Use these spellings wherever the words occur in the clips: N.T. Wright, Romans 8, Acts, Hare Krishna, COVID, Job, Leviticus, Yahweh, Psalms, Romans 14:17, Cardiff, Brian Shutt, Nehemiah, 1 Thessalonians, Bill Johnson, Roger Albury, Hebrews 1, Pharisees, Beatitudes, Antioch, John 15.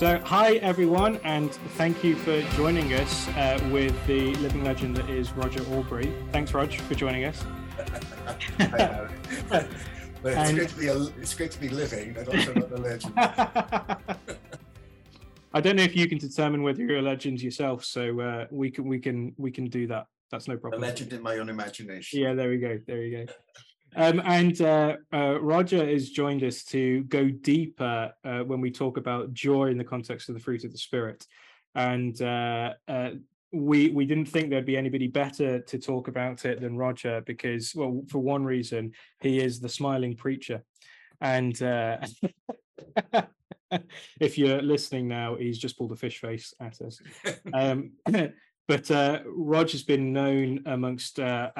So, hi everyone, and thank you for joining us with the living legend that is Roger Albury. Thanks, Rog, for joining us. But it's great to be living, but also not a legend. I don't know if you can determine whether you're a legend yourself, so we can do that. That's no problem. A legend in my own imagination. Yeah, there we go. Roger has joined us to go deeper when we talk about joy in the context of the fruit of the Spirit. And we didn't think there'd be anybody better to talk about it than Roger because, well, for one reason, he is the smiling preacher. And if you're listening now, he's just pulled a fish face at us. But Rog has been known amongst our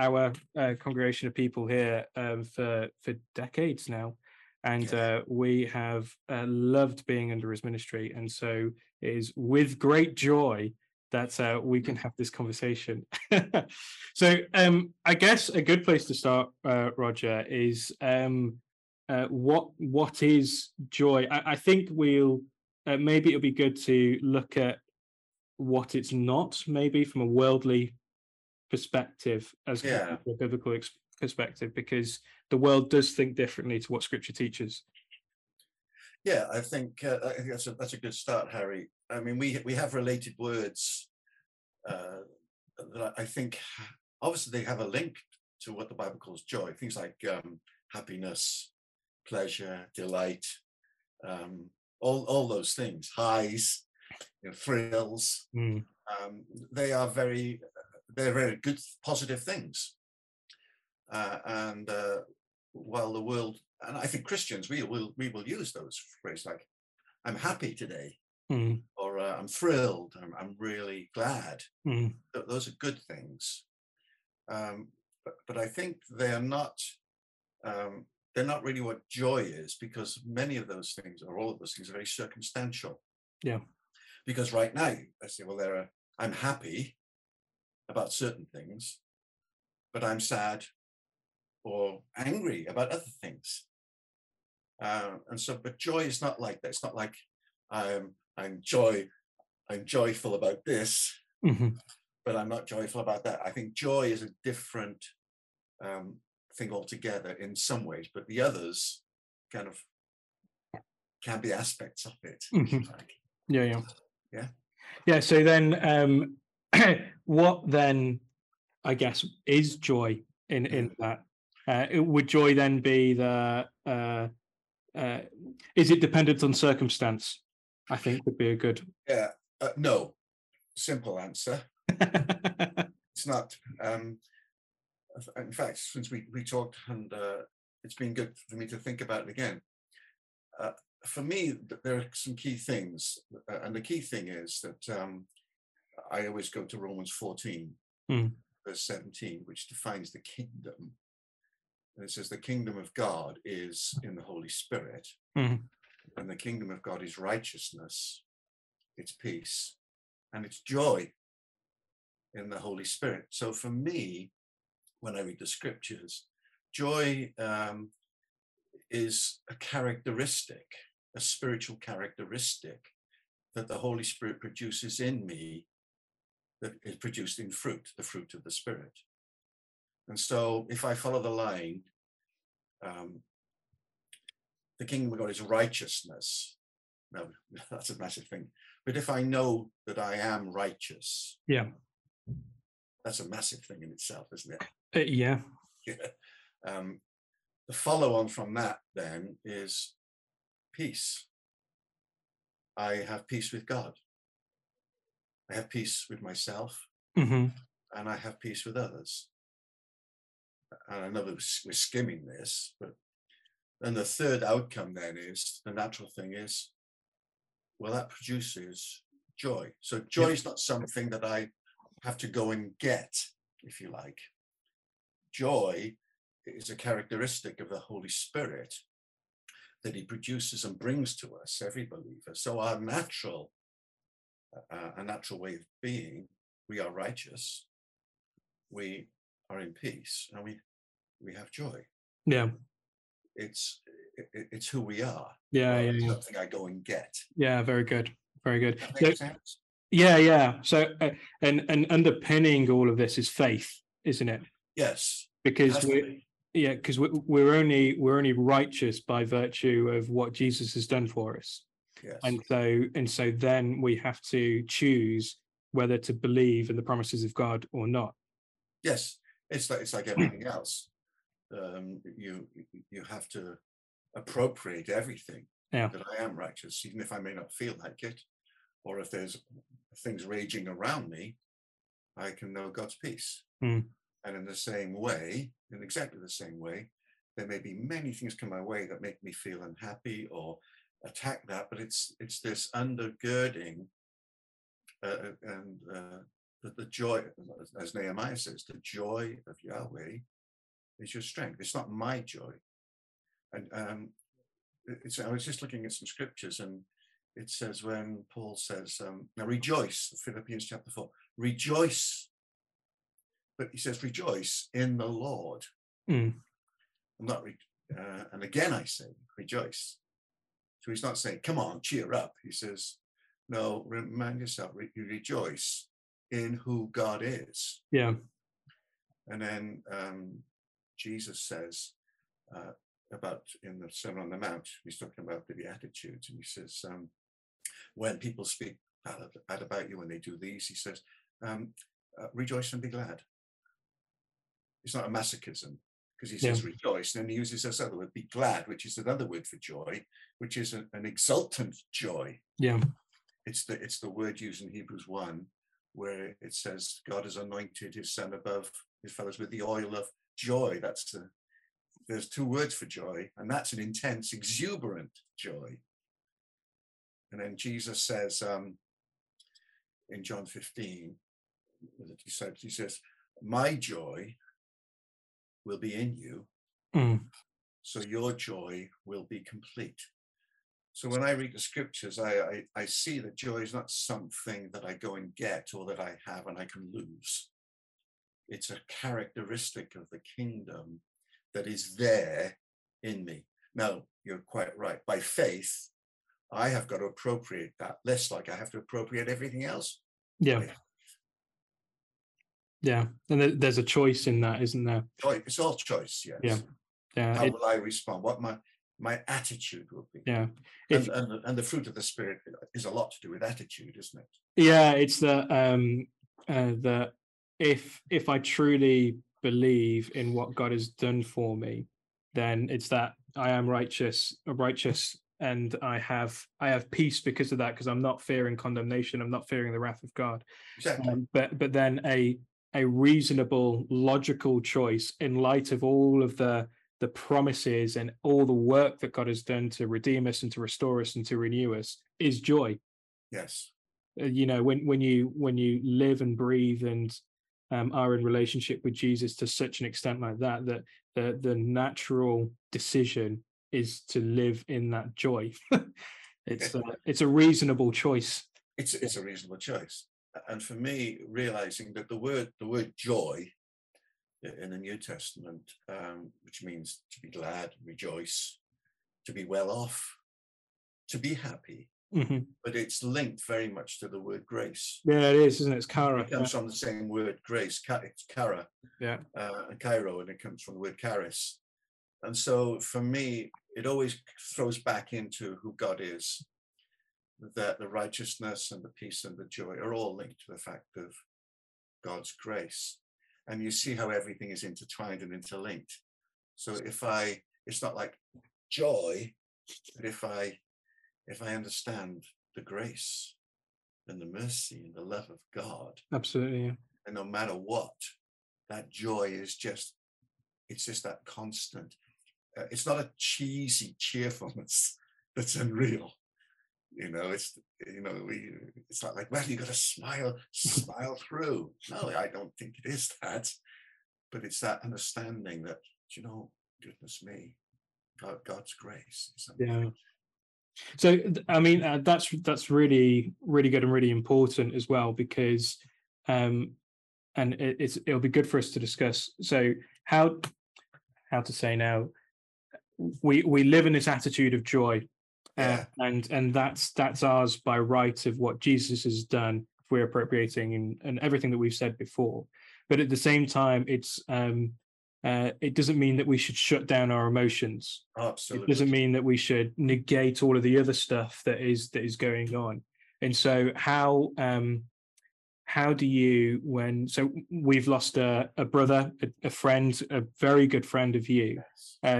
congregation of people here for decades now, and we have loved being under his ministry. And so it is with great joy that we can have this conversation. So I guess a good place to start, Roger, is what is joy? I think we'll maybe it'll be good to look at what it's not, maybe from a worldly perspective as compared to a biblical perspective, because the world does think differently to what Scripture teaches. Yeah, I think that's a good start, Harry. I mean, we have related words that I think obviously they have a link to what the Bible calls joy. Things like happiness, pleasure, delight, all those things, highs. You know, thrills. They're very good, positive things. While the world, and I think Christians, we will use those phrases like, "I'm happy today," or "I'm thrilled," "I'm really glad." Those are good things, but I think they are not. They're not really what joy is, because many of those things, or all of those things, are very circumstantial. Yeah. Because right now, I say, well, I'm happy about certain things, but I'm sad or angry about other things. But joy is not like that. It's not like I'm joyful about this, but I'm not joyful about that. I think joy is a different thing altogether in some ways, but the others kind of can be aspects of it. Yeah. So then, what then? I guess is joy in that? Would joy then be the? Is it dependent on circumstance? I think would be a good. Yeah. No. Simple answer. It's not. In fact, since we talked, and it's been good for me to think about it again. For me, there are some key things, and the key thing is that I always go to Romans 14, verse 17, which defines the kingdom. And it says the kingdom of God is in the Holy Spirit, and the kingdom of God is righteousness, it's peace, and it's joy in the Holy Spirit. So for me, when I read the scriptures, joy is a characteristic, a spiritual characteristic that the Holy Spirit produces in me, that is produced in fruit, the fruit of the Spirit. And so if I follow the line, the kingdom of God is righteousness. Now, that's a massive thing. But if I know that I am righteous, that's a massive thing in itself, isn't it? The follow on from that then is peace. I have peace with God. I have peace with myself, and I have peace with others. And I know we're skimming this, but then the third outcome then is, the natural thing is, well, that produces joy. So joy is not something that I have to go and get, if you like. Joy is a characteristic of the Holy Spirit that he produces and brings to us, every believer. So our natural, way of being, we are righteous, we are in peace, and we have joy. Yeah, it's who we are. It's something I go and get. Yeah, very good. Very good. That makes sense? Yeah. So, and underpinning all of this is faith, isn't it? Yes. Because we're only righteous by virtue of what Jesus has done for us. Yes. And so then we have to choose whether to believe in the promises of God or not. Yes, it's like everything else. You have to appropriate everything. Yeah. That I am righteous, even if I may not feel like it, or if there's things raging around me, I can know God's peace. Mm. And in the same way, in exactly the same way, there may be many things come my way that make me feel unhappy or attack that, but it's this undergirding the joy, as Nehemiah says, the joy of Yahweh is your strength. It's not my joy. And I was just looking at some scriptures, and it says when Paul says, now rejoice, Philippians chapter 4, rejoice. But he says, rejoice in the Lord. Mm. And again, I say, rejoice. So he's not saying, come on, cheer up. He says, no, remind yourself, you rejoice in who God is. Yeah. And then Jesus says about in the Sermon on the Mount, he's talking about the Beatitudes, and he says, when people speak bad about you, when they do these, he says, rejoice and be glad. It's not a masochism, because he says rejoice, and then he uses this other word, be glad, which is another word for joy, which is an exultant joy. Yeah. It's the word used in Hebrews 1, where it says God has anointed his son above his fellows with the oil of joy. There's two words for joy, and that's an intense, exuberant joy. And then Jesus says in John 15, the disciples, he says, my joy will be in you, so your joy will be complete. So when I read the scriptures, I see that joy is not something that I go and get, or that I have and I can lose. It's a characteristic of the kingdom that is there in me. Now, you're quite right. By faith, I have got to appropriate that, less like I have to appropriate everything else. Yeah. Yeah, and there's a choice in that, isn't there? It's all choice, yes. Yeah. How will I respond? What my attitude will be? Yeah, and the fruit of the Spirit is a lot to do with attitude, isn't it? Yeah, it's the if I truly believe in what God has done for me, then it's that I am righteous, and I have peace because of that, because I'm not fearing condemnation, I'm not fearing the wrath of God. Exactly. But then a reasonable, logical choice in light of all of the promises and all the work that God has done to redeem us and to restore us and to renew us is joy. Yes. You know, when you live and breathe and are in relationship with Jesus to such an extent like that, that the natural decision is to live in that joy. It's a reasonable choice. It's a reasonable choice. And for me, realizing that the word joy in the New Testament, which means to be glad, rejoice, to be well off, to be happy, but it's linked very much to the word grace. Yeah, it is, isn't it? It's kara. It comes from the same word, grace. It's kara. Yeah. And kairo, and it comes from the word charis. And so for me, it always throws back into who God is, that the righteousness and the peace and the joy are all linked to the fact of God's grace. And you see how everything is intertwined and interlinked. So it's not like joy, but if I understand the grace and the mercy and the love of God. Absolutely. Yeah. And no matter what, that joy is just that constant. It's not a cheesy cheerfulness that's unreal. It's not like, well, you got to smile through. No, I don't think it is that, but it's that understanding that, goodness me, God's grace. Yeah. So I mean, that's really, really good and really important as well, because, and it'll be good for us to discuss. So how to say now? We live in this attitude of joy. And that's ours by right of what Jesus has done. If we're appropriating and everything that we've said before, but at the same time, it's it doesn't mean that we should shut down our emotions. Absolutely, it doesn't mean that we should negate all of the other stuff that is going on. And so, how do you so we've lost a brother, a friend, a very good friend of you,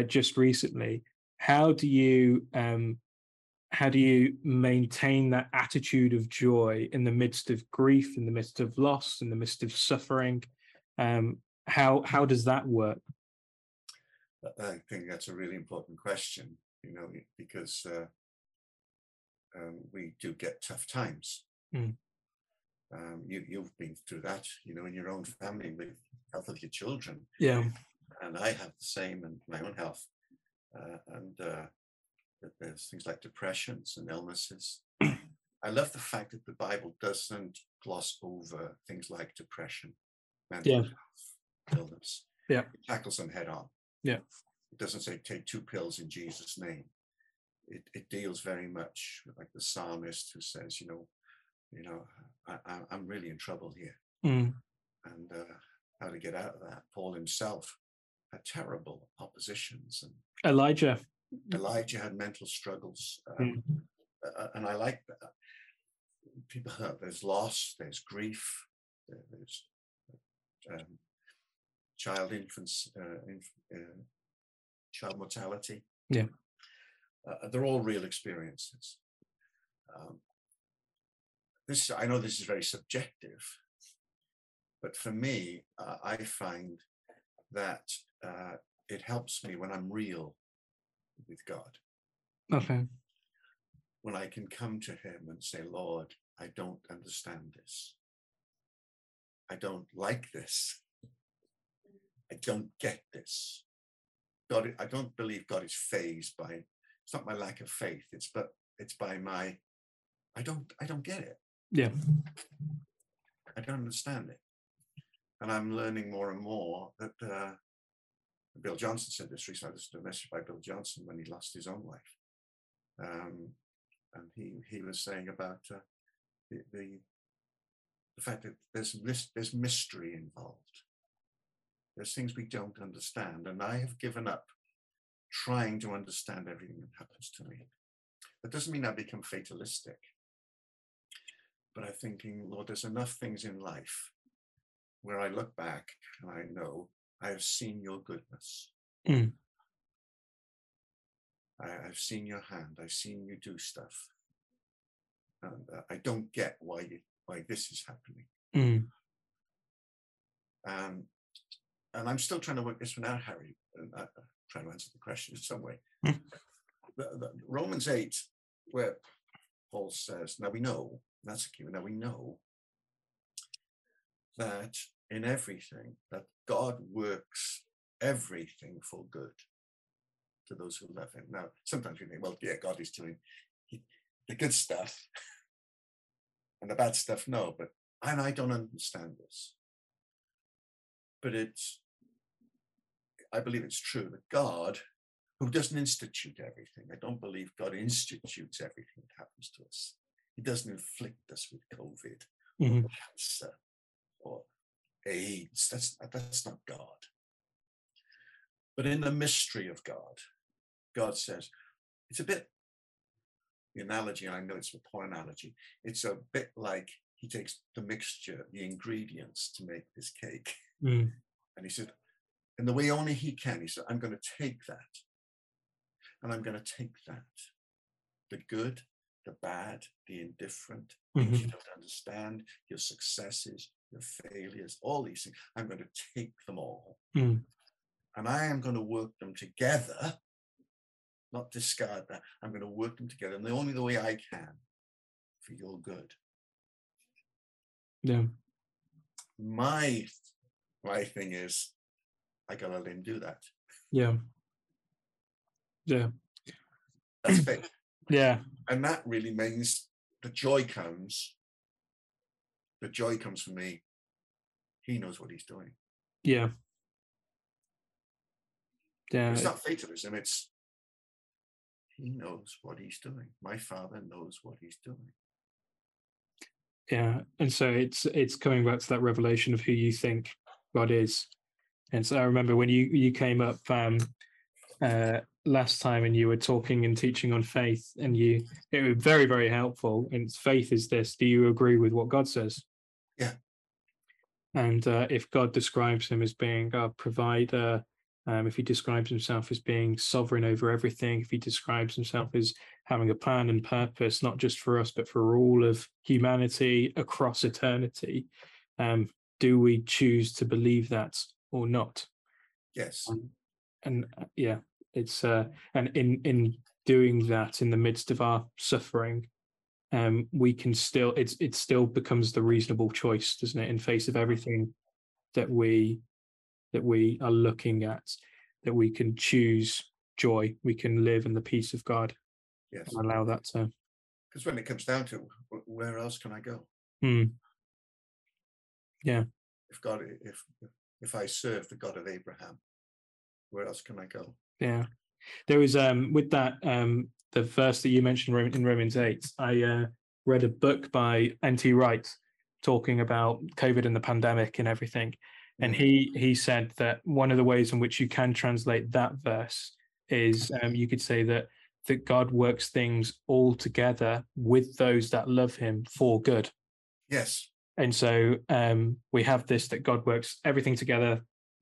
just recently. How do you maintain that attitude of joy in the midst of grief, in the midst of loss, in the midst of suffering? How does that work? I think that's a really important question, because we do get tough times. Mm. You've been through that, in your own family with health of your children. Yeah. And I have the same in my own health. There's things like depressions and illnesses. I love the fact that the Bible doesn't gloss over things like depression, mental health, illness. Yeah. It tackles them head on. Yeah. It doesn't say take two pills in Jesus' name. It deals very much like the psalmist who says, I'm really in trouble here. Mm. And how to get out of that. Paul himself had terrible oppositions. And Elijah had mental struggles. And I like that. People hurt. There's loss, there's grief, there's child mortality. Yeah. They're all real experiences. I know this is very subjective, but for me, I find that it helps me when I'm real with God. Okay. When I can come to him and say, Lord, I don't understand this. I don't like this. I don't get this. God, I don't believe God is fazed by, it's not my lack of faith, it's by my, I don't get it. Yeah. I don't understand it. And I'm learning more and more that Bill Johnson said this recently. I listened to a message by Bill Johnson when he lost his own wife. And he was saying about the fact that there's mystery involved. There's things we don't understand. And I have given up trying to understand everything that happens to me. That doesn't mean I become fatalistic. But I'm thinking, Lord, there's enough things in life where I look back and I know I have seen your goodness. Mm. I've seen your hand. I've seen you do stuff. And I don't get why this is happening. Mm. And I'm still trying to work this one out, Harry. I'm trying to answer the question in some way. the Romans 8, where Paul says, now we know, that's a key. Now we know that in everything, that God works everything for good to those who love him. Now, sometimes we think, well, yeah, God is doing the good stuff and the bad stuff. No, and I don't understand this. But I believe it's true that God, who doesn't institute everything, I don't believe God institutes everything that happens to us. He doesn't inflict us with COVID or cancer or AIDS. That's not God. But in the mystery of God, God says, it's a bit, the analogy, and I know it's a poor analogy, it's a bit like he takes the mixture, the ingredients to make this cake. Mm. And he said, in the way only he can, he said, I'm going to take that. And I'm going to take that. The good, the bad, the indifferent, things you don't understand, your successes, your failures, all these things. I'm going to take them all. Mm. And I am going to work them together, not discard that. I'm going to work them together in the way I can for your good. Yeah. My thing is, I got to let him do that. Yeah. Yeah. That's big. Yeah. And that really means the joy comes from me. He knows what he's doing. Yeah. Yeah. It's not fatalism. It's He knows what he's doing. My Father knows what he's doing. Yeah, and so it's coming back to that revelation of who you think God is. And so I remember when you came up last time and you were talking and teaching on faith, and it was very, very helpful. And faith is this: do you agree with what God says? Yeah. And if God describes him as being our provider, if he describes himself as being sovereign over everything, if he describes himself as having a plan and purpose, not just for us, but for all of humanity across eternity, do we choose to believe that or not? Yes. And in doing that, in the midst of our suffering, we can still, it still becomes the reasonable choice, doesn't it? In face of everything that we are looking at, that we can choose joy, we can live in the peace of God. Yes. And allow that to. Because when it comes down to, where else can I go? Mm. Yeah. If God, if I serve the God of Abraham, where else can I go? Yeah. There was with that the verse that you mentioned in Romans 8. I read a book by N.T. Wright talking about COVID and the pandemic and everything. And he said that one of the ways in which you can translate that verse is you could say that God works things all together with those that love him for good. Yes. And so we have this, that God works everything together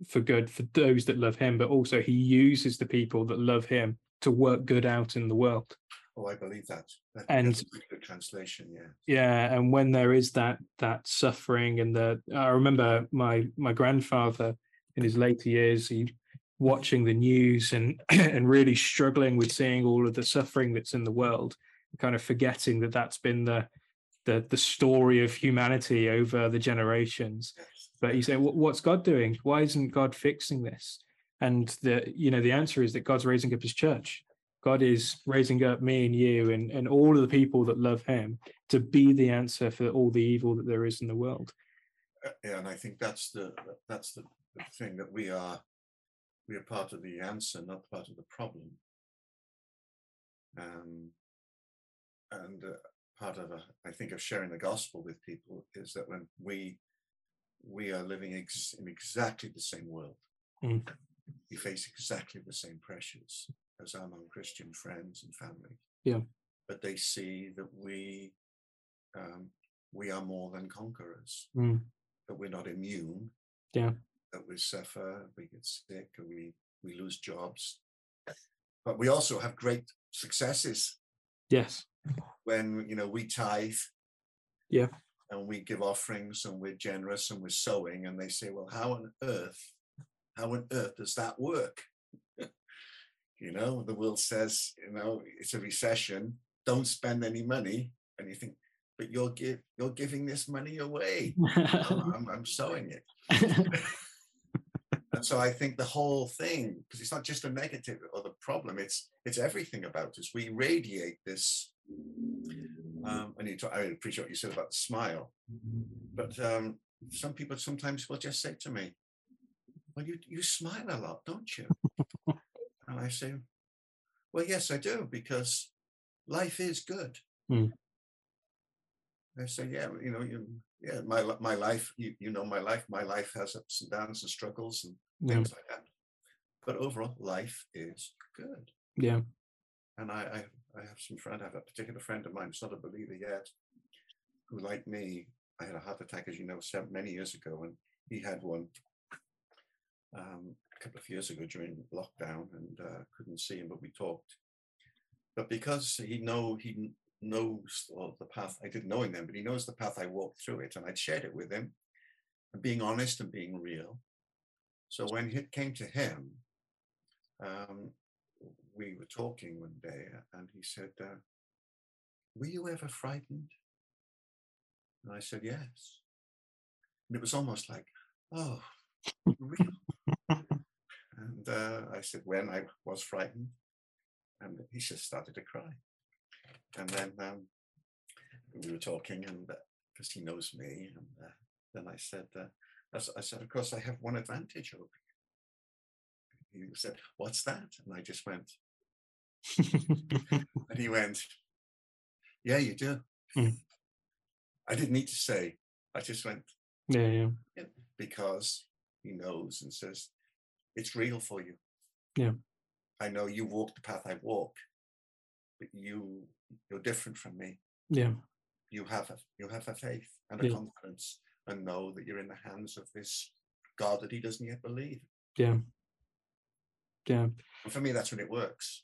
for good for those that love him, but also he uses the people that love him to work good out in the world. Oh, I believe that. That's a good translation, yeah. Yeah, and when there is that suffering, and I remember my grandfather in his later years, he watching the news and really struggling with seeing all of the suffering that's in the world, kind of forgetting that's been the story of humanity over the generations. Yes. But he said, "What's God doing? Why isn't God fixing this?" And the answer is that God's raising up his church. God is raising up me and you and all of the people that love him to be the answer for all the evil that there is in the world. Yeah, and I think that's the thing, that we are part of the answer, not part of the problem, and part of I think sharing the gospel with people is that when we are living in exactly the same world, we face exactly the same pressures as our non-Christian friends and family. Yeah. But they see that we are more than conquerors, that we're not immune, yeah, that we suffer, we get sick, we lose jobs. But we also have great successes. Yes. When, we tithe. Yeah. And we give offerings, and we're generous, and we're sowing, and they say, well, how on earth does that work? The world says, it's a recession, don't spend any money. And you think, but you're giving this money away. I'm sowing it. And so I think the whole thing, because it's not just the negative or the problem, it's everything about us. We radiate this. I appreciate what you said about the smile. But some people sometimes will just say to me, well, you smile a lot, don't you? And I say, well, yes, I do, because life is good. Mm. I say, yeah, my life, my life has ups and downs and struggles and things like that. But overall, life is good. Yeah. And I have a particular friend of mine who's not a believer yet, who, like me, I had a heart attack, as you know, many years ago, and he had one a couple of years ago during lockdown, and couldn't see him, but we talked. But because he knows the path, I didn't know him then, but he knows the path I walked through it, and I'd shared it with him, and being honest and being real. So when it came to him, we were talking one day, and he said, were you ever frightened? And I said, yes. And it was almost like, oh, really? And I said, when I was frightened, and he just started to cry. And then we were talking, and because he knows me, and then I said, of course, I have one advantage over you. He said, what's that? And I just went, And he went, yeah, you do. Mm. I didn't need to say, I just went, yeah, because he knows and says, it's real for you. Yeah. I know you walk the path I walk, but you're different from me. Yeah. You have a faith and a confidence, and know that you're in the hands of this God that he doesn't yet believe. Yeah. Yeah. And for me, that's when it works.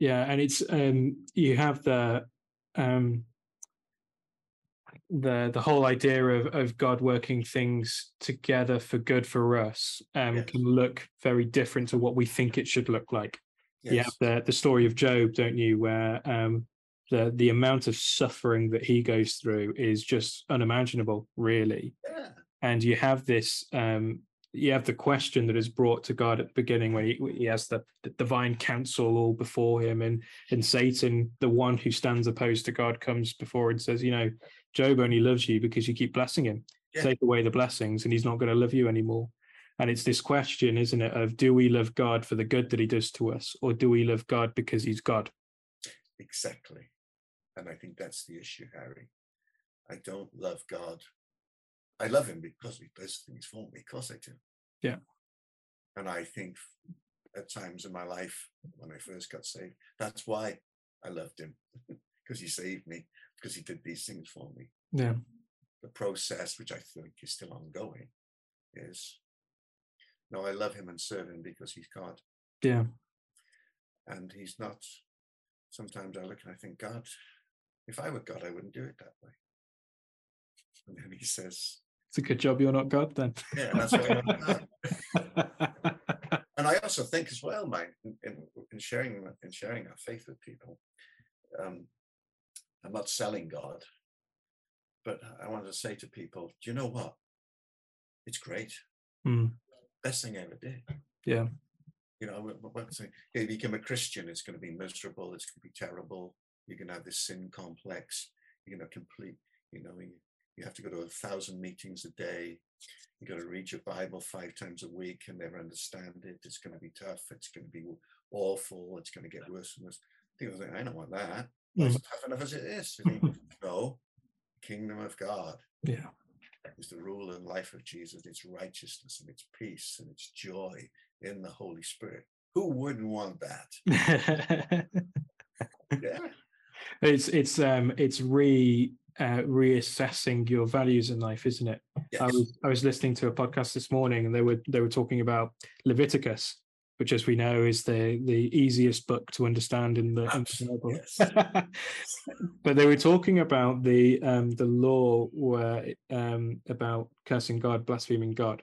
Yeah, and it's you have the whole idea of God working things together for good for us can look very different to what we think it should look like. Yes. You have the story of Job, don't you, where the amount of suffering that he goes through is just unimaginable, really. Yeah. And you have this you have the question that is brought to God at the beginning when he has the divine counsel all before him, and Satan, the one who stands opposed to God, comes before and says, you know, Job only loves you because you keep blessing him. Yeah. Take away the blessings and he's not going to love you anymore. And it's this question, isn't it, of do we love God for the good that he does to us, or do we love God because he's God? Exactly. And I think that's the issue, Harry. I don't love God. I love him because he does things for me. Of course I do. Yeah. And I think at times in my life, when I first got saved, that's why I loved him, because he saved me, because he did these things for me. Yeah. The process, which I think is still ongoing, is, no, I love him and serve him because he's God. Yeah. And he's not. Sometimes I look and I think, God, if I were God, I wouldn't do it that way. And then he says, it's a good job you're not God then. Yeah, that's why I'm not God. And I also think as well, mate, in sharing our faith with people, I'm not selling God, but I wanted to say to people, do you know what? It's great. Mm. Best thing I ever did. Yeah. You know, if you become a Christian, it's going to be miserable. It's going to be terrible. You're going to have this sin complex. You're going to complete, you know, you have to go to 1,000 meetings a day. You've got to read your Bible 5 times a week and never understand it. It's going to be tough. It's going to be awful. It's going to get worse and worse. People think, I don't want that. Well, it's tough enough as it is. No, kingdom of God. Yeah. It's the rule and life of Jesus. It's righteousness and it's peace and it's joy in the Holy Spirit. Who wouldn't want that? Yeah. It's reassessing your values in life, isn't it? Yes. I was listening to a podcast this morning, and they were talking about Leviticus, which, as we know, is the easiest book to understand in the Bible. Yes. But they were talking about the law where about cursing God, blaspheming God,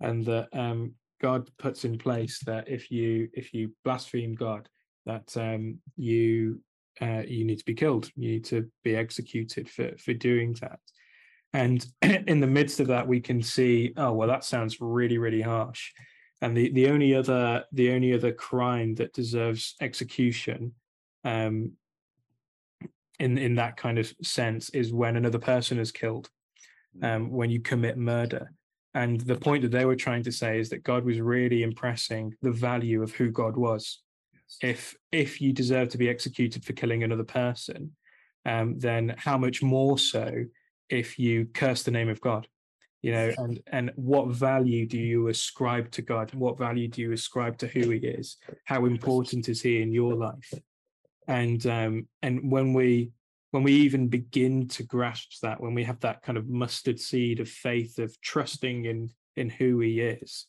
and that God puts in place that if you blaspheme God, that you need to be killed. You need to be executed for doing that. And in the midst of that, we can see, oh, well, that sounds really, really harsh. And the only other crime that deserves execution, in that kind of sense, is when another person is killed, when you commit murder. And the point that they were trying to say is that God was really impressing the value of who God was. If you deserve to be executed for killing another person, then how much more so if you curse the name of God, you know, and what value do you ascribe to God? What value do you ascribe to who he is? How important is he in your life? And when we even begin to grasp that, when we have that kind of mustard seed of faith, of trusting in who he is,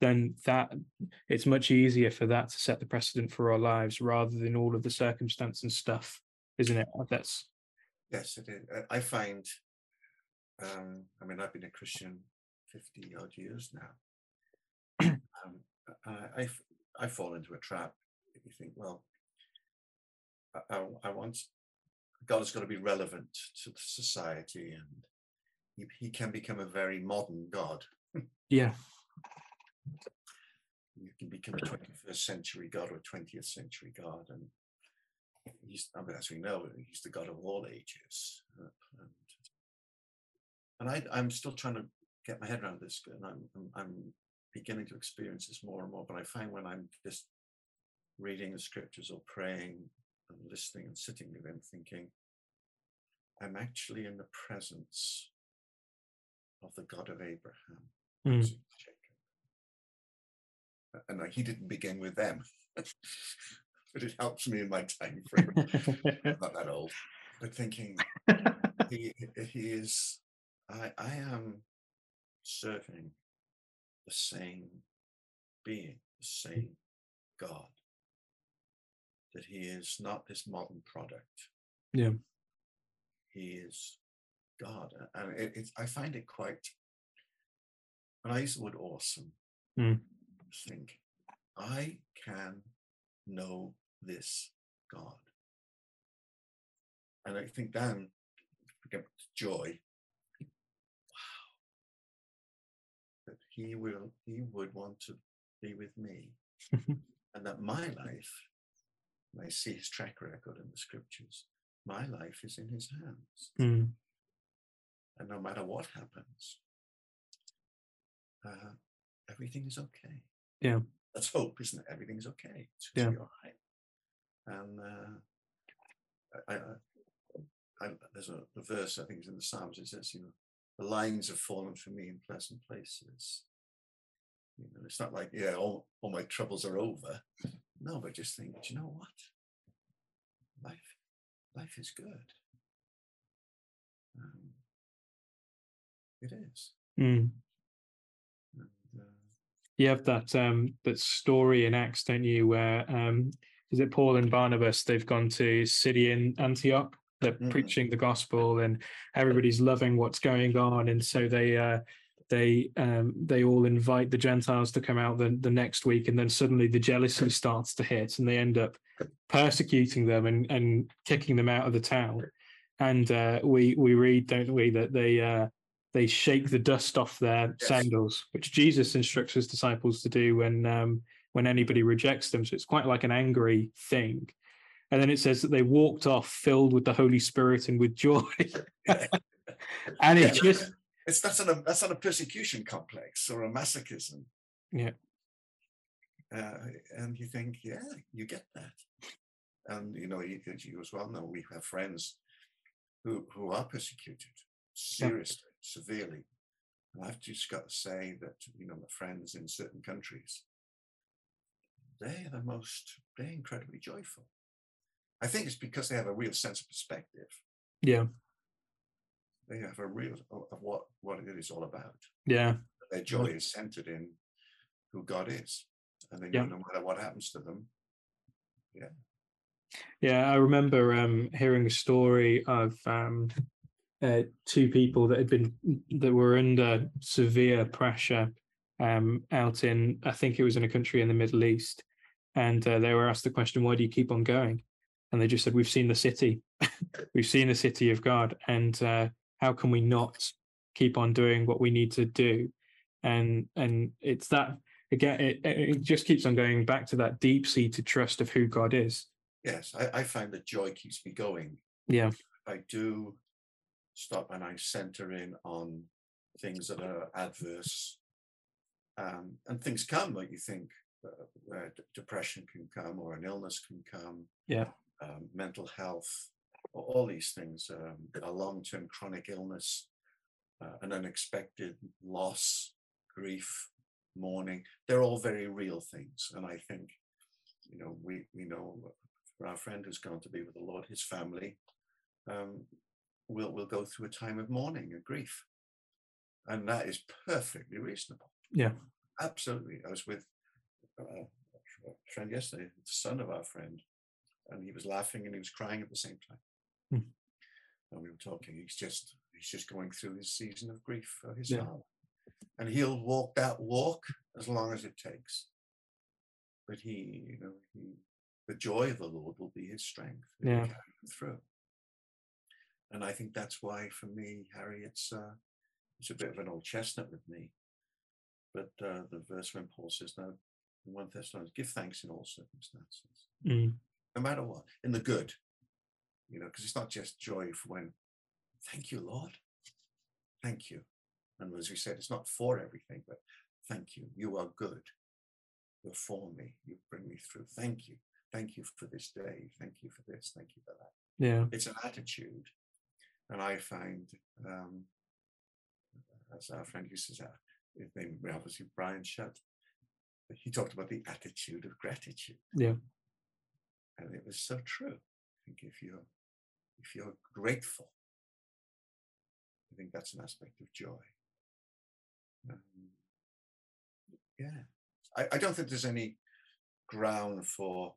then that it's much easier for that to set the precedent for our lives rather than all of the circumstance and stuff, isn't it? Yes, it is. I find, I mean, I've been a Christian 50 odd years now. I fall into a trap. You think, well, I want, God has got to be relevant to society, and he can become a very modern God. Yeah. You can become a 21st century God or a 20th century God, and he's—I mean, as we know, he's the God of all ages. And I'm still trying to get my head around this, and I'm beginning to experience this more and more. But I find when I'm just reading the scriptures or praying and listening and sitting with him, thinking, I'm actually in the presence of the God of Abraham, Isaac, Jacob. And he didn't begin with them, but it helps me in my time frame. I'm not that old, but thinking I am serving the same being, the same God, that he is not this modern product. Yeah. He is God. And I find it quite, and I use the word awesome. I think, I can know this God. And I think then, get joy, wow, that he would want to be with me. And that my life, and I see his track record in the scriptures, my life is in his hands. And no matter what happens, everything is okay. Yeah. That's hope, isn't it? Everything's okay. It's going to be all right. And there's a verse, I think it's in the Psalms, it says, the lines have fallen for me in pleasant places. It's not like, all my troubles are over. No, but just think, do you know what? Life is good. It is. You have that story in Acts, don't you, where is it Paul and Barnabas? They've gone to city in Antioch. They're preaching the gospel, and everybody's loving what's going on, and so they all invite the Gentiles to come out the next week, and then suddenly the jealousy starts to hit, and they end up persecuting them and kicking them out of the town. And we read, don't we, that they shake the dust off their sandals, which Jesus instructs his disciples to do when anybody rejects them. So it's quite like an angry thing. And then it says that they walked off filled with the Holy Spirit and with joy. And it's just... That's not a persecution complex or a masochism. Yeah. And you think, you get that. And, you as well know, we have friends who are persecuted seriously, severely. And I've just got to say that, my friends in certain countries, they're incredibly joyful. I think it's because they have a real sense of perspective. Yeah. They have a real of what it is all about. Yeah. Their joy is centered in who God is. And they know no matter what happens to them. Yeah. Yeah, I remember hearing a story of two people that were under severe pressure out in, I think it was in a country in the Middle East. And they were asked the question, why do you keep on going? And they just said, we've seen the city. We've seen the city of God. And how can we not keep on doing what we need to do? And it's that, again, it just keeps on going back to that deep-seated trust of who God is. Yes, I find that joy keeps me going. Yeah. I do stop and I center in on things that are adverse. And things come, like you think, where depression can come or an illness can come. Yeah. Mental health, all these things, a long-term chronic illness, an unexpected loss, grief, mourning, they're all very real things. And I think, we know for our friend who's gone to be with the Lord, his family, will go through a time of mourning and grief. And that is perfectly reasonable. Yeah. Absolutely. I was with a friend yesterday, the son of our friend, and he was laughing and he was crying at the same time. And we were talking, he's just going through his season of grief for his father. And he'll walk that walk as long as it takes. But the joy of the Lord will be his strength. Yeah. Carry him through. And I think that's why for me, Harry, it's a bit of an old chestnut with me. But the verse when Paul says, now, in 1 Thessalonians, give thanks in all circumstances. No matter what, in the good, because it's not just joy for when, thank you, Lord, thank you. And as we said, it's not for everything, but thank you, you are good. You're for me. You bring me through. Thank you. Thank you for this day. Thank you for this. Thank you for that. Yeah. It's an attitude. And I find, as our friend used to say, his name obviously Brian Shutt, he talked about the attitude of gratitude. Yeah. And it was so true. I think if you're grateful, I think that's an aspect of joy. Yeah. I don't think there's any ground for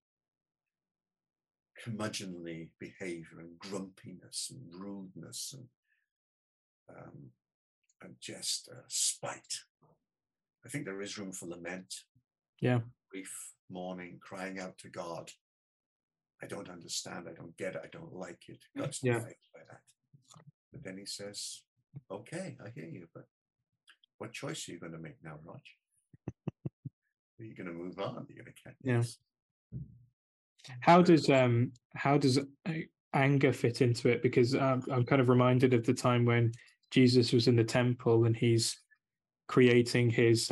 curmudgeonly behavior and grumpiness and rudeness and just spite. I think there is room for lament, yeah, grief, mourning, crying out to God. I don't understand. I don't get it. I don't like it. God's not affected by that. But then he says, "Okay, I hear you, but what choice are you going to make now, Rog? Are you going to move on? Are you going to catch this?" Yeah. How does anger fit into it? Because I'm kind of reminded of the time when Jesus was in the temple and he's creating his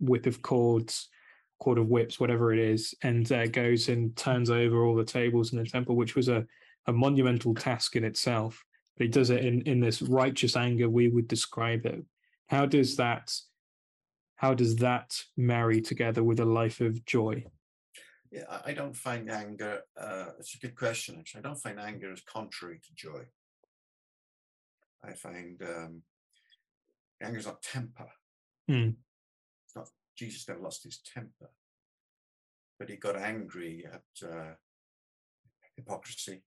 whip of cords, cord of whips, whatever it is, and goes and turns over all the tables in the temple, which was a monumental task in itself. But he does it in this righteous anger, we would describe it. How does that marry together with a life of joy? Yeah, I don't find anger, it's a good question, actually. I don't find anger as contrary to joy. I find anger is not temper. Mm. It's not, Jesus never lost his temper, but he got angry at hypocrisy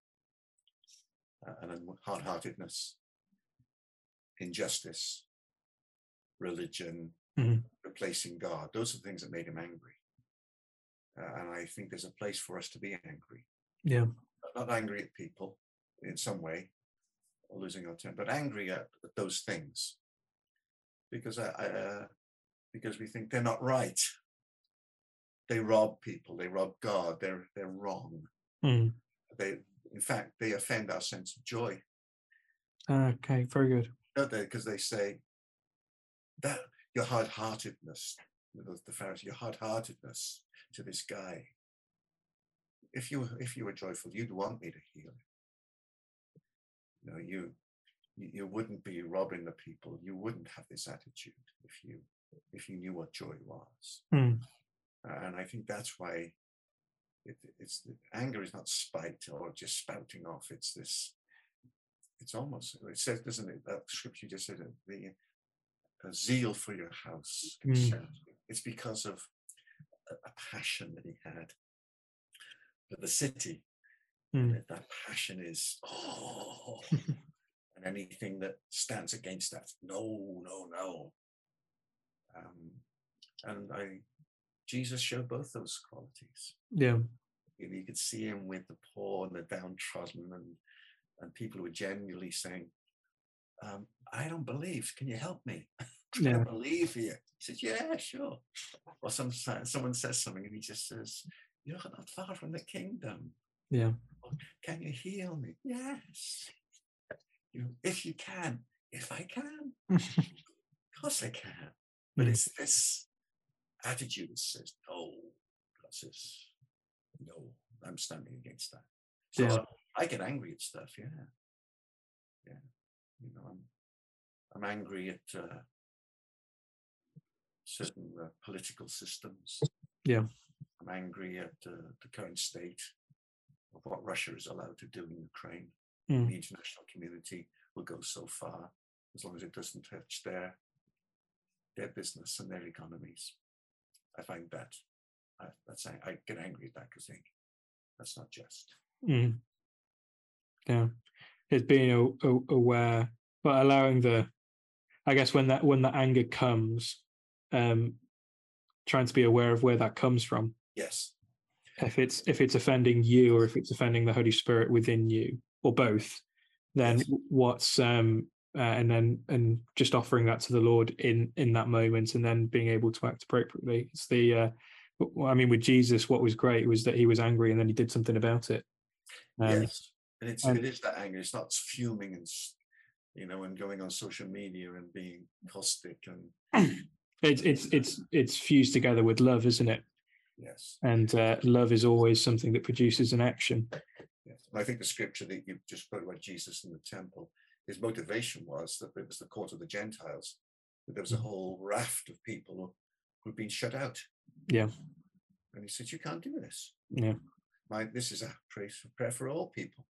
and hard-heartedness, injustice, religion, mm-hmm. replacing God. Those are the things that made him angry. And I think there's a place for us to be angry. Yeah. Not angry at people in some way, or losing our temper, but angry at those things. Because we think they're not right. They rob people, they rob God, they're wrong. Mm. In fact, they offend our sense of joy. Okay, very good. Don't they? Because they say that your hard-heartedness, the Pharisees, your hard-heartedness to this guy. If you were joyful, you'd want me to heal him. You know, you wouldn't be robbing the people. You wouldn't have this attitude if you knew what joy was. Mm. And I think that's why it's anger is not spite or just spouting off. It's this. It's almost, it says, doesn't it? That scripture just said the zeal for your house. Mm. It's because of a passion that he had for the city. Mm. That passion is and anything that stands against that, no. Jesus showed both those qualities. Yeah, you could see him with the poor and the downtrodden and people who are genuinely saying, I don't believe. Can you help me? Yeah. I don't believe here. He says, yeah, sure. Or someone says something and he just says, you're not far from the kingdom. Yeah. Or, can you heal me? Yes. If you can. If I can. Of course I can. But it's this attitude that says, no. God says, no. I'm standing against that. So yeah. I get angry at stuff. Yeah. Yeah. You know, I'm angry at certain political systems. Yeah, I'm angry at the current state of what Russia is allowed to do in Ukraine. Mm. The international community will go so far as long as it doesn't touch their business and their economies. I find that I get angry at that because I think that's not just. Mm. Yeah. Is being aware, but allowing when the anger comes, trying to be aware of where that comes from. Yes. If it's offending you, or if it's offending the Holy Spirit within you, or both, then yes. and just offering that to the Lord in that moment, and then being able to act appropriately. It's with Jesus, what was great was that he was angry and then he did something about it. Yes. And it is that anger. It's not fuming and going on social media and being caustic and It's fused together with love, isn't it? Yes. And love is always something that produces an action. Yes. And I think the scripture that you've just quoted about Jesus in the temple, his motivation was that it was the court of the Gentiles, that there was a whole raft of people who'd been shut out. Yeah. And he said, you can't do this. Yeah. This is a prayer for all people.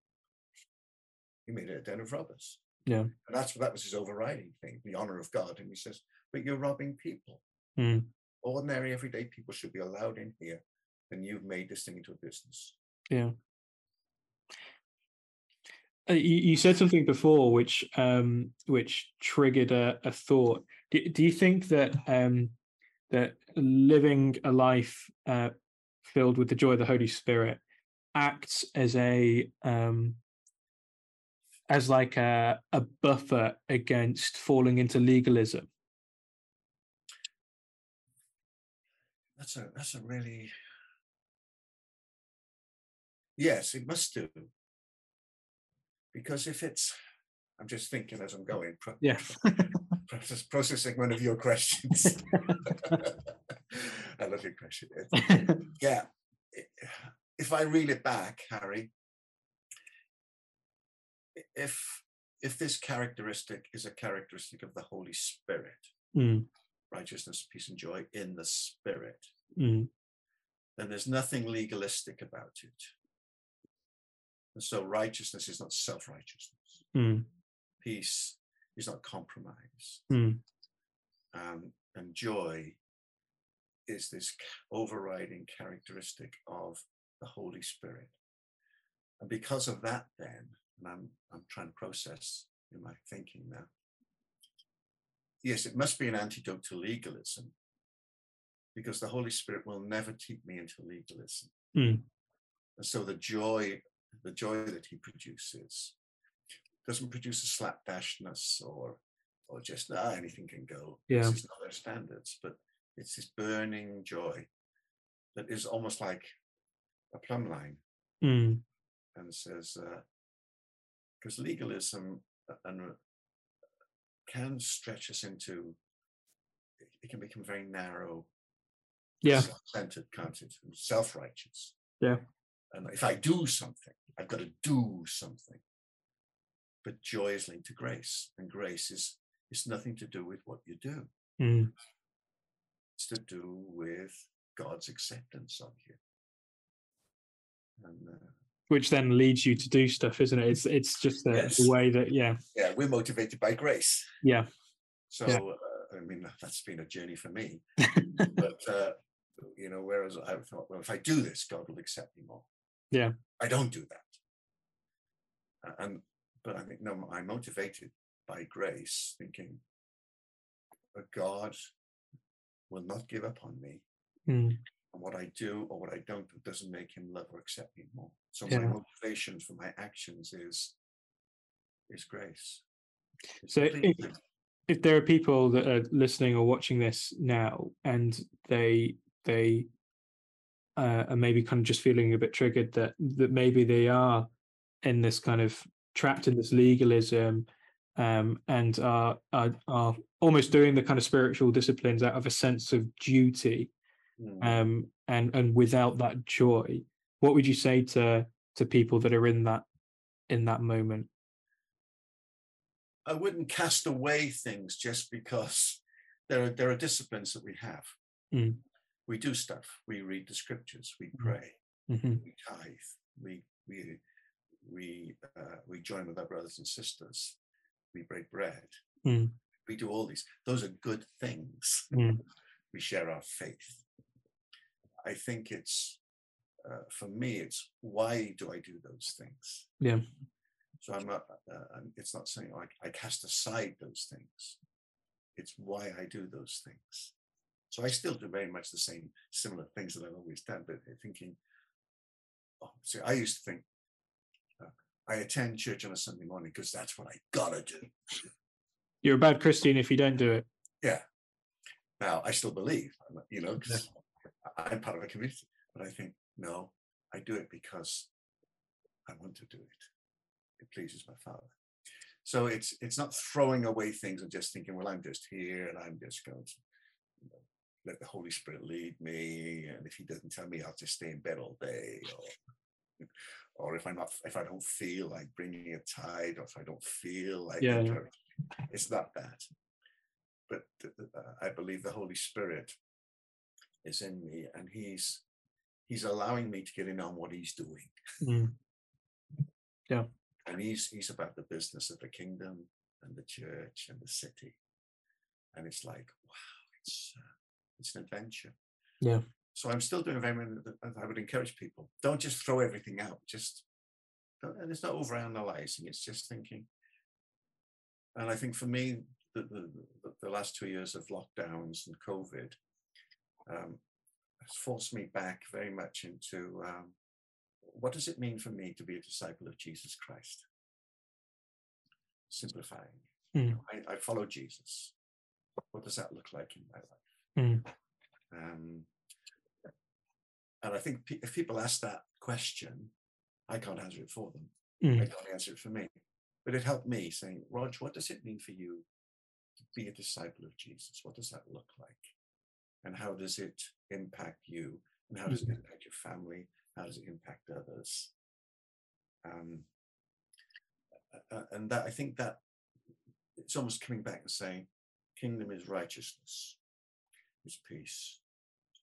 He made it a den of robbers. Yeah. And that was his overriding thing, the honor of God. And he says, but you're robbing people. Mm. Ordinary, everyday people should be allowed in here, and you've made this thing into a business. Yeah. You said something before which triggered a thought. Do you think that that living a life filled with the joy of the Holy Spirit acts as a buffer against falling into legalism? That's a really, yes, it must do, because if it's, I'm just thinking as I'm going, yeah, processing one of your questions. I love your question. Yeah, if I reel it back, Harry, if this characteristic is a characteristic of the Holy Spirit, righteousness, peace, and joy in the Spirit, then there's nothing legalistic about it. And so righteousness is not self-righteousness. Peace is not compromise. And joy is this overriding characteristic of the Holy Spirit. And because of that, then, and I'm trying to process in my thinking now, yes, it must be an antidote to legalism, because the Holy Spirit will never take me into legalism. And so the joy that he produces doesn't produce a slapdashness or just anything can go. Yeah. This is not their standards, but it's this burning joy that is almost like a plumb line, and says, because legalism and can stretch us into, it can become very narrow, self-centered, can't it? And self-righteous. Yeah. And if I do something, I've got to do something. But joy is linked to grace, and grace is nothing to do with what you do. It's to do with God's acceptance of you. And which then leads you to do stuff, isn't it? It's just the, yes, the way that, yeah. Yeah, we're motivated by grace. Yeah. So, yeah. I mean, that's been a journey for me. But, you know, whereas I thought, well, if I do this, God will accept me more. Yeah. I don't do that. But I think, no, I'm motivated by grace, thinking, but God will not give up on me. And what I do or what I don't do doesn't make him love or accept me more. So my motivation for my actions is grace. It's so if there are people that are listening or watching this now, and they are maybe kind of just feeling a bit triggered that maybe they are in this kind of trapped in this legalism, and are almost doing the kind of spiritual disciplines out of a sense of duty, and without that joy, what would you say to people that are in that moment? I wouldn't cast away things just because there are disciplines that we have. We do stuff. We read the scriptures. We pray. We tithe. We join with our brothers and sisters. We break bread. We do all these. Those are good things. We share our faith. I think it's, for me, it's why do I do those things? Yeah. So I'm not, it's not saying I cast aside those things. It's why I do those things. So I still do very much the same, similar things that I've always done, but thinking, I used to think, I attend church on a Sunday morning because that's what I gotta do. You're a bad Christian if you don't do it. Yeah. Now, I still believe, you know, because I'm part of a community, but I think, no, I do it because I want to do it. It pleases my Father. So it's not throwing away things and just thinking, well, I'm just here and I'm just going to let the Holy Spirit lead me, and if he doesn't tell me, I'll just stay in bed all day, or if I don't feel like bringing a tithe, or if I don't feel like it's not that. But I believe the Holy Spirit is in me, and he's allowing me to get in on what he's doing. Mm. Yeah. And he's about the business of the kingdom and the church and the city. And it's like, wow, it's an adventure. Yeah. So I'm still doing very much. I would encourage people, don't just throw everything out. And it's not overanalyzing. It's just thinking. And I think for me, the last 2 years of lockdowns and COVID has forced me back very much into what does it mean for me to be a disciple of Jesus Christ? Simplifying. Mm. I follow Jesus. What does that look like in my life? Mm. And I think if people ask that question, I can't answer it for them. Mm. I can't answer it for me. But it helped me saying, Rog, what does it mean for you to be a disciple of Jesus? What does that look like? And how does it impact you? And how does it impact your family? How does it impact others? And that, I think that it's almost coming back and saying, kingdom is righteousness, is peace,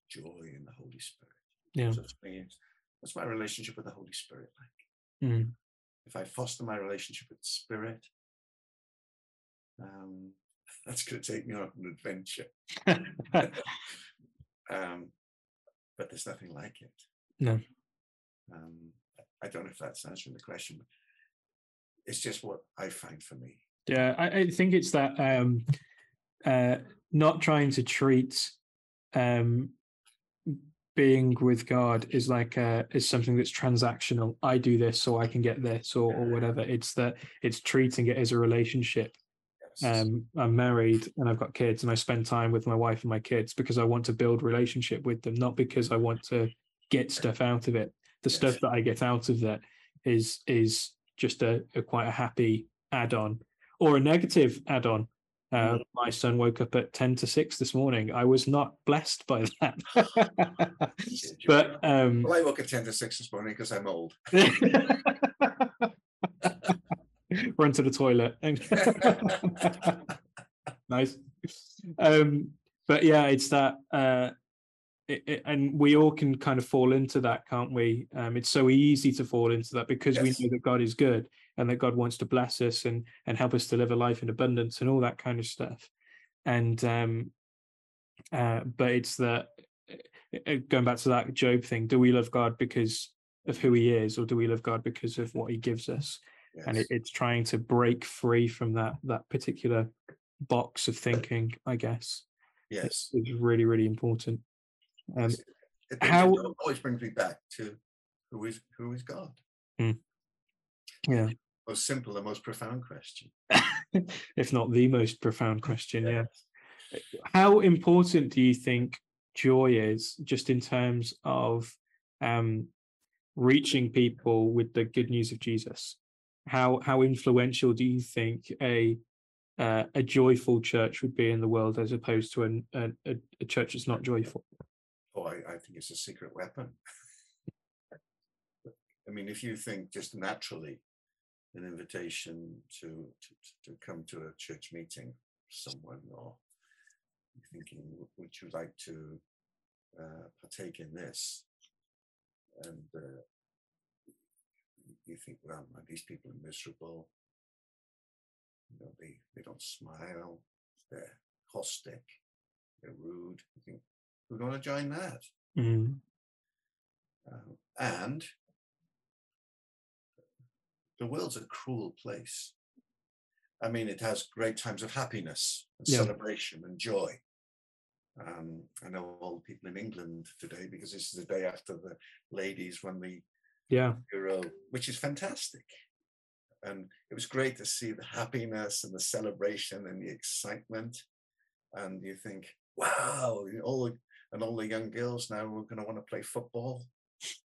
joy in the Holy Spirit. Yeah. So that's my relationship with the Holy Spirit like. Mm. If I foster my relationship with the Spirit, that's going to take me on an adventure. But there's nothing like it. No. I don't know if that's answering the question. But it's just what I find for me. Yeah, I think it's that not trying to treat being with God is like is something that's transactional. I do this so I can get this or whatever. It's that it's treating it as a relationship. Yes. I'm married and I've got kids and I spend time with my wife and my kids because I want to build relationship with them, not because I want to get stuff out of it. The yes. stuff that I get out of that is just a quite a happy add-on or a negative add-on. My son woke up at 10 to 6 this morning. I was not blessed by that. But well, I woke at 10 to 6 this morning because I'm old. Run to the toilet. Nice. But yeah, it's that. And we all can kind of fall into that, can't we? It's so easy to fall into that because yes. we know that God is good and that God wants to bless us and help us to live a life in abundance and all that kind of stuff. And but it's that, going back to that Job thing, do we love God because of who he is, or do we love God because of what he gives us? Yes. And it's trying to break free from that particular box of thinking, I guess. Yes. It's really, really important. It always brings me back to who is God? Mm. Yeah. Most simple and most profound question. If not the most profound question, yeah. How important do you think joy is, just in terms of reaching people with the good news of Jesus? How influential do you think a joyful church would be in the world, as opposed to a church that's not joyful? Oh, I think it's a secret weapon. I mean, if you think just naturally an invitation to come to a church meeting, someone, or you're thinking, would you like to partake in this? And you think, well, these people are miserable. You know, they don't smile. They're caustic. They're rude. You think, we want to join that. Mm. And the world's a cruel place. I mean, it has great times of happiness and celebration and joy. I know all the people in England today, because this is the day after the ladies won the Euro, which is fantastic. And it was great to see the happiness and the celebration and the excitement. And you think, wow, all the young girls now are going to want to play football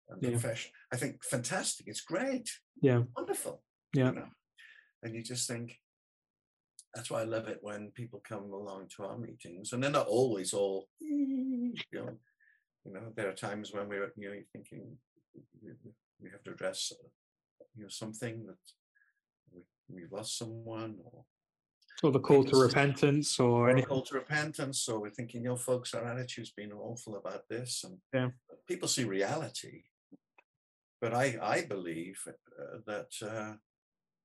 and profession. I think fantastic. It's great. Yeah. Wonderful. Yeah. You know? And you just think, That's why I love it when people come along to our meetings, and they're not always all, you know, there are times when we're, you're thinking we have to address, something that we've lost someone, or the call to repentance, or anything. Call to repentance, or we're thinking, folks, our attitude's been awful about this, and people see reality. But I believe that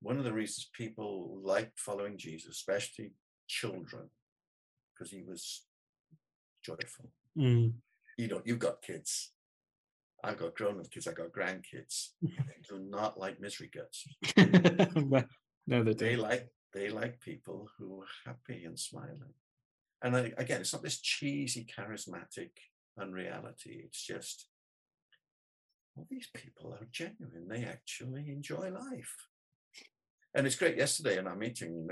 one of the reasons people liked following Jesus, especially children, because he was joyful. You've got kids. I've got grown-up kids. I've got grandkids. They do not like misery guts. No, they like people who are happy and smiling. And again, it's not this cheesy, charismatic unreality. It's just, well, these people are genuine. They actually enjoy life. And it's great. Yesterday in our meeting,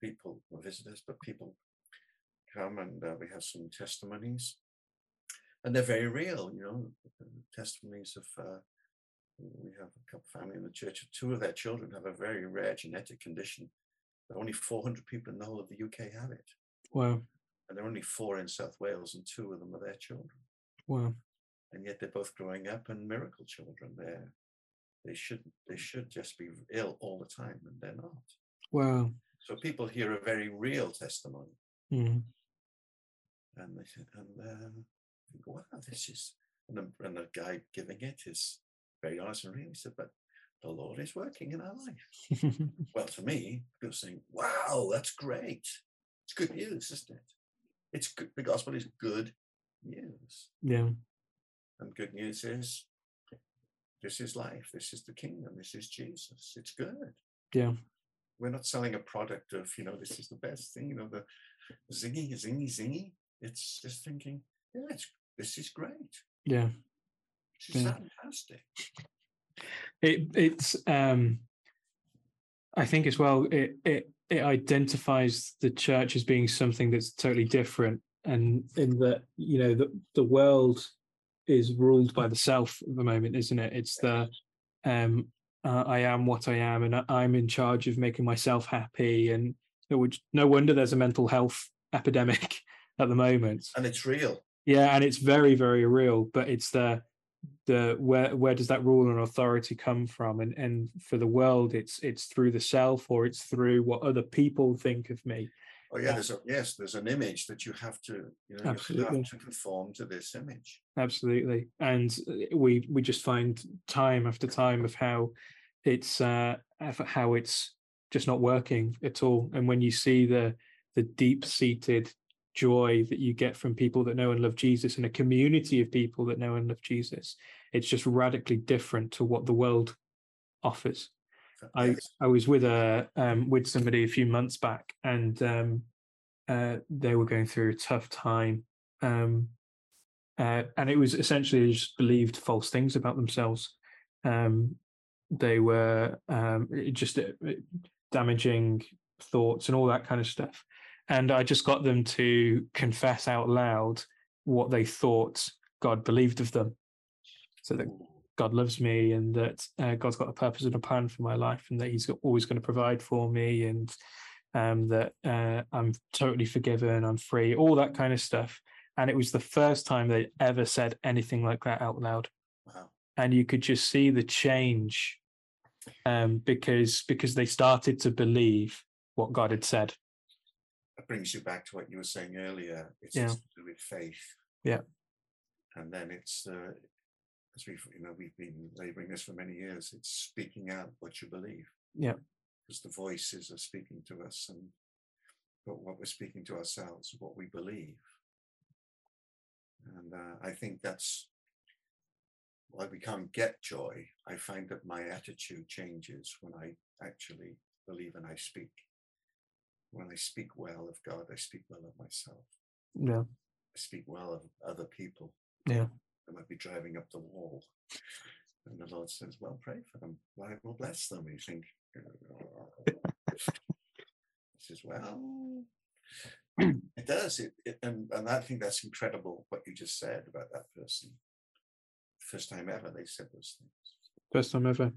people were visitors, but people come and we have some testimonies. And they're very real, testimonies of, we have a couple family in the church, two of their children have a very rare genetic condition. Only 400 people in the whole of the UK have it. Wow. And there are only 4 in South Wales, and 2 of them are their children. Wow. And yet they're both growing up and miracle children. They should just be ill all the time, and they're not. Wow. So people hear a very real testimony. And they said, think, wow, this is, and the guy giving it is very honest and real. He said, but the Lord is working in our life. Well, to me, people saying, wow, that's great. It's good news, isn't it? It's good. The gospel is good news. Yeah. And good news is, this is life. This is the kingdom. This is Jesus. It's good. Yeah. We're not selling a product of, this is the best thing, the zingy. It's just thinking, this is great. Yeah. This is fantastic. It's I think as well, it identifies the church as being something that's totally different, and in that, the world is ruled by the self at the moment, isn't it? It's the I am what I am, and I'm in charge of making myself happy, and no wonder there's a mental health epidemic at the moment. And it's real. Yeah, and it's very, very real. But it's the where does that rule and authority come from? And for the world, it's through the self, or it's through what other people think of me. Oh yeah, there's an image that you have to, you have to conform to this image. Absolutely, and we just find time after time of how it's just not working at all. And when you see the deep-seated joy that you get from people that know and love Jesus, and a community of people that know and love Jesus, it's just radically different to what the world offers. I was with somebody a few months back, and they were going through a tough time, and it was essentially they just believed false things about themselves. They were just damaging thoughts and all that kind of stuff. And I just got them to confess out loud what they thought God believed of them. So that God loves me, and that God's got a purpose and a plan for my life, and that he's always going to provide for me, and that I'm totally forgiven, I'm free, all that kind of stuff. And it was the first time they ever said anything like that out loud. Wow. And you could just see the change because they started to believe what God had said. That brings you back to what you were saying earlier. It's to do with faith. Yeah. And then it's, as we've been laboring this for many years, it's speaking out what you believe. Yeah. Because the voices are speaking to us, but what we're speaking to ourselves, what we believe. And I think that's why we can't get joy. I find that my attitude changes when I actually believe and I speak. When I speak well of God, I speak well of myself. Yeah. I speak well of other people. Yeah. I might be driving up the wall, and the Lord says, well, pray for them. I will bless them. You think, says, well, it does. And I think that's incredible what you just said about that person. First time ever they said those things. First time ever.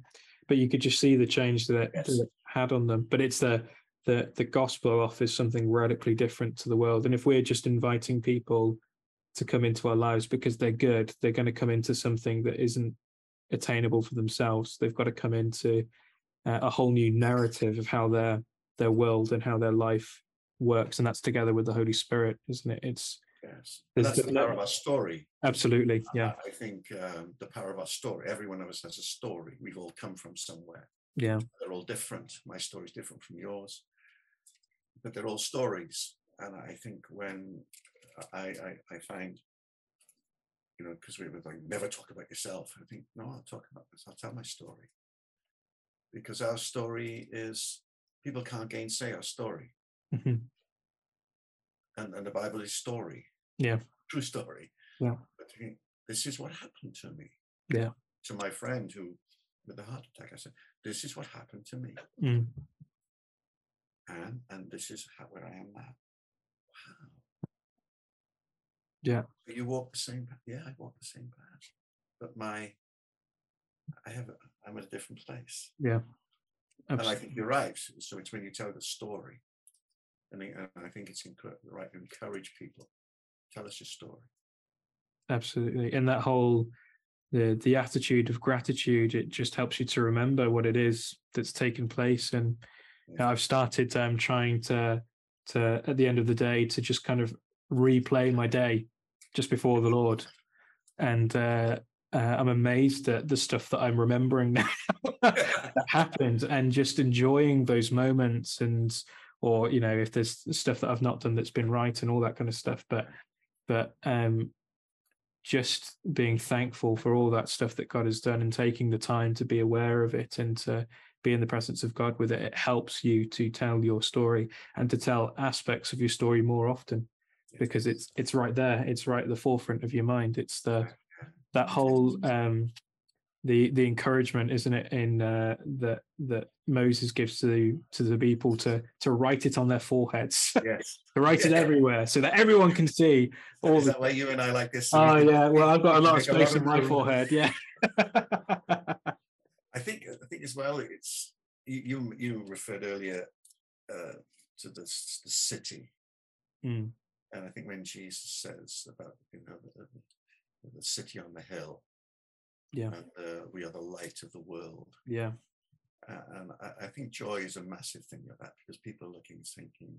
But you could just see the change that it had on them. But it's the that the gospel offers something radically different to the world. And if we're just inviting people to come into our lives because they're good, they're going to come into something that isn't attainable for themselves. They've got to come into a whole new narrative of how their world and how their life works, and that's together with the Holy Spirit, isn't it? It's yes, that's the power of our story. Absolutely, yeah. I think the power of our story. Every one of us has a story. We've all come from somewhere. Yeah, they're all different. My story's different from yours, but they're all stories. And I think when I find, you know, because we were like, never talk about yourself. I think, no, I'll talk about this. I'll tell my story. Because our story is, people can't gainsay our story. Mm-hmm. And the Bible is story. Yeah. True story. Yeah. But this is what happened to me. Yeah. To my friend who, with a heart attack, I said, this is what happened to me. Mm. And this is where I am now. Wow. Yeah. But you walk the same path. Yeah, I walk the same path. But I'm at a different place. Yeah. Absolutely. And I think you're right. So it's when you tell the story. And I think it's right to encourage people. Tell us your story. Absolutely. And that whole the attitude of gratitude, it just helps you to remember what it is that's taken place. And yeah. I've started trying to at the end of the day to just kind of replay my day just before the Lord, and I'm amazed at the stuff that I'm remembering now that happened, and just enjoying those moments, and or you know if there's stuff that I've not done that's been right and all that kind of stuff, but just being thankful for all that stuff that God has done and taking the time to be aware of it and to be in the presence of God with it. It helps you to tell your story and to tell aspects of your story more often. Because it's right there, it's right at the forefront of your mind. It's that whole the encouragement, isn't it, in that Moses gives to the people to write it on their foreheads. Yes. To write it everywhere so that everyone can see. All is that way you and I like this? Oh yeah, well I've got a lot of space in my forehead. Yeah. I think as well. It's you referred earlier to the city. Mm. And I think when Jesus says about the city on the hill, yeah, and, we are the light of the world, yeah, and I think joy is a massive thing of that, because people are looking, thinking,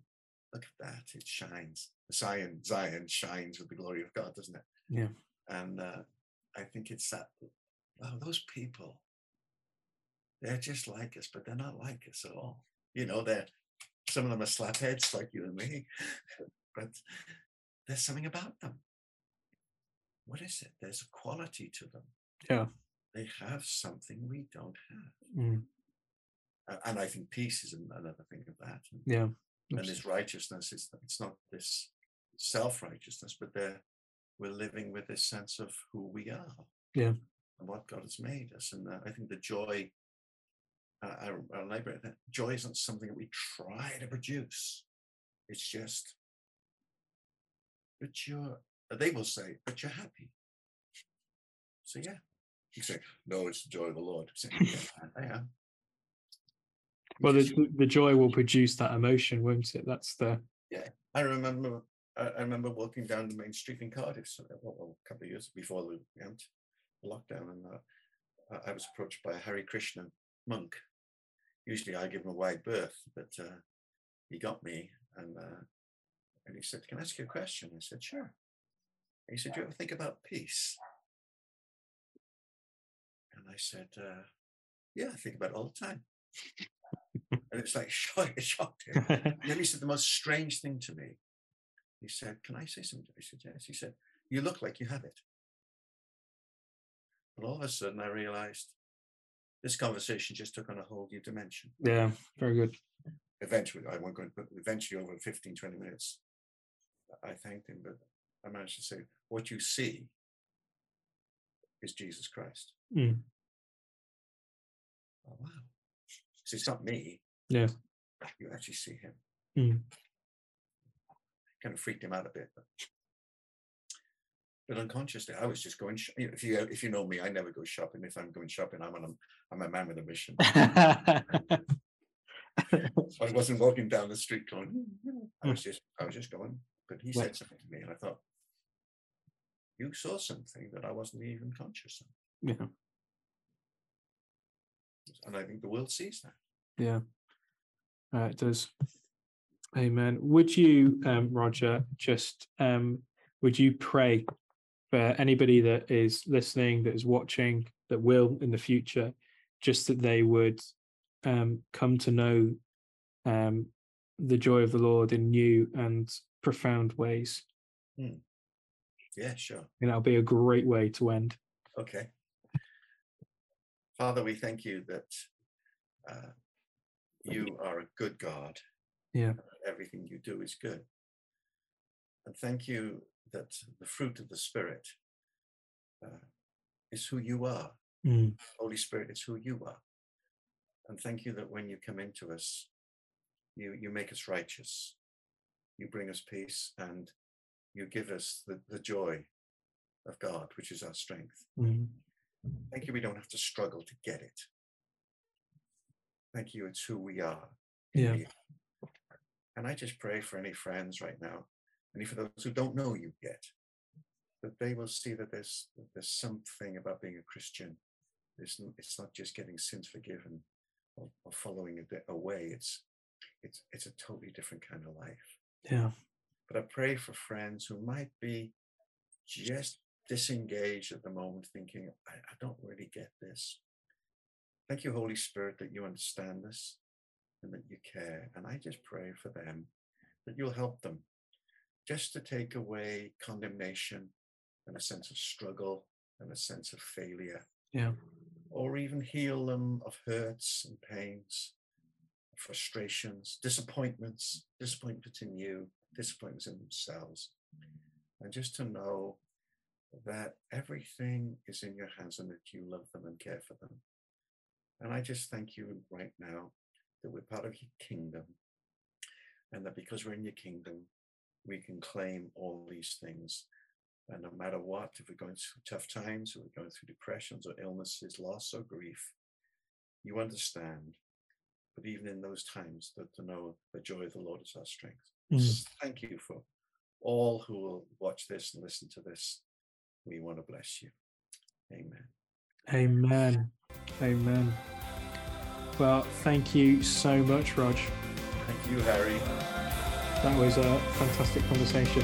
look at that, it shines. Zion shines with the glory of God, doesn't it? Yeah, and I think it's that. Wow, those people, they're just like us, but they're not like us at all. You know, some of them are slapheads like you and me. But there's something about them. What is it? There's a quality to them. Yeah. They have something we don't have. Mm. And I think peace is another thing of that. And, yeah. And this righteousness, it's not this self-righteousness, but we're living with this sense of who we are. Yeah. And what God has made us. And I think the joy, I elaborate that joy isn't something that we try to produce. It's just... they will say, but you're happy. So yeah, you say, no, it's the joy of the Lord. Say, yeah, I am. Well, the joy will produce that emotion, won't it? That's the yeah. I remember walking down the main street in Cardiff a couple of years before the lockdown, and I was approached by a Hare Krishna monk. Usually, I give him a wide berth, but he got me and. And he said, can I ask you a question? I said, sure. And he said, do you ever think about peace? And I said, yeah, I think about it all the time. And it's like, it shocked him. And then he said the most strange thing to me. He said, can I say something? I said, yes. He said, you look like you have it. But all of a sudden I realized this conversation just took on a whole new dimension. Yeah, very good. Eventually, I won't go in, but eventually over 15, 20 minutes, I thanked him, but I managed to say, what you see is Jesus Christ. Mm. Oh, wow. So it's not me. Yeah. You actually see him. Mm. Kind of freaked him out a bit. But unconsciously, I was just going, if you know me, I never go shopping. If I'm going shopping, I'm a man with a mission. I wasn't walking down the street going, I was just going, but he said something to me, and I thought, you saw something that I wasn't even conscious of. Yeah. And I think the world sees that. Yeah, it does. Amen. Would you, Roger, just would you pray for anybody that is listening, that is watching, that will in the future, just that they would come to know the joy of the Lord in new and profound ways? Hmm. Yeah, sure. And that'll be a great way to end. Okay. Father, we thank you that you are a good God. Yeah. Everything you do is good. And thank you that the fruit of the Spirit is who you are. Mm. Holy Spirit is who you are. And thank you that when you come into us, you make us righteous. You bring us peace, and you give us the joy of God, which is our strength. Mm. Thank you, we don't have to struggle to get it. Thank you, it's who we are. Yeah. And I just pray for any friends right now, and for those who don't know you yet, that they will see that there's something about being a Christian. It's not just getting sins forgiven or following a way. It's a totally different kind of life. Yeah. But I pray for friends who might be just disengaged at the moment, thinking, I don't really get this. Thank you, Holy Spirit, that you understand this and that you care. And I just pray for them, that you'll help them just to take away condemnation and a sense of struggle and a sense of failure. Yeah. Or even heal them of hurts and pains, frustrations, disappointments in you, disappointments in themselves. And just to know that everything is in your hands and that you love them and care for them. And I just thank you right now that we're part of your kingdom, and that because we're in your kingdom, we can claim all these things. And no matter what, if we're going through tough times, or we're going through depressions or illnesses, loss or grief, you understand. But even in those times, that to know the joy of the Lord is our strength. Mm. Thank you for all who will watch this and listen to this. We want to bless you. Amen. Amen. Amen. Well, thank you so much, Rog. Thank you, Harry. That was a fantastic conversation.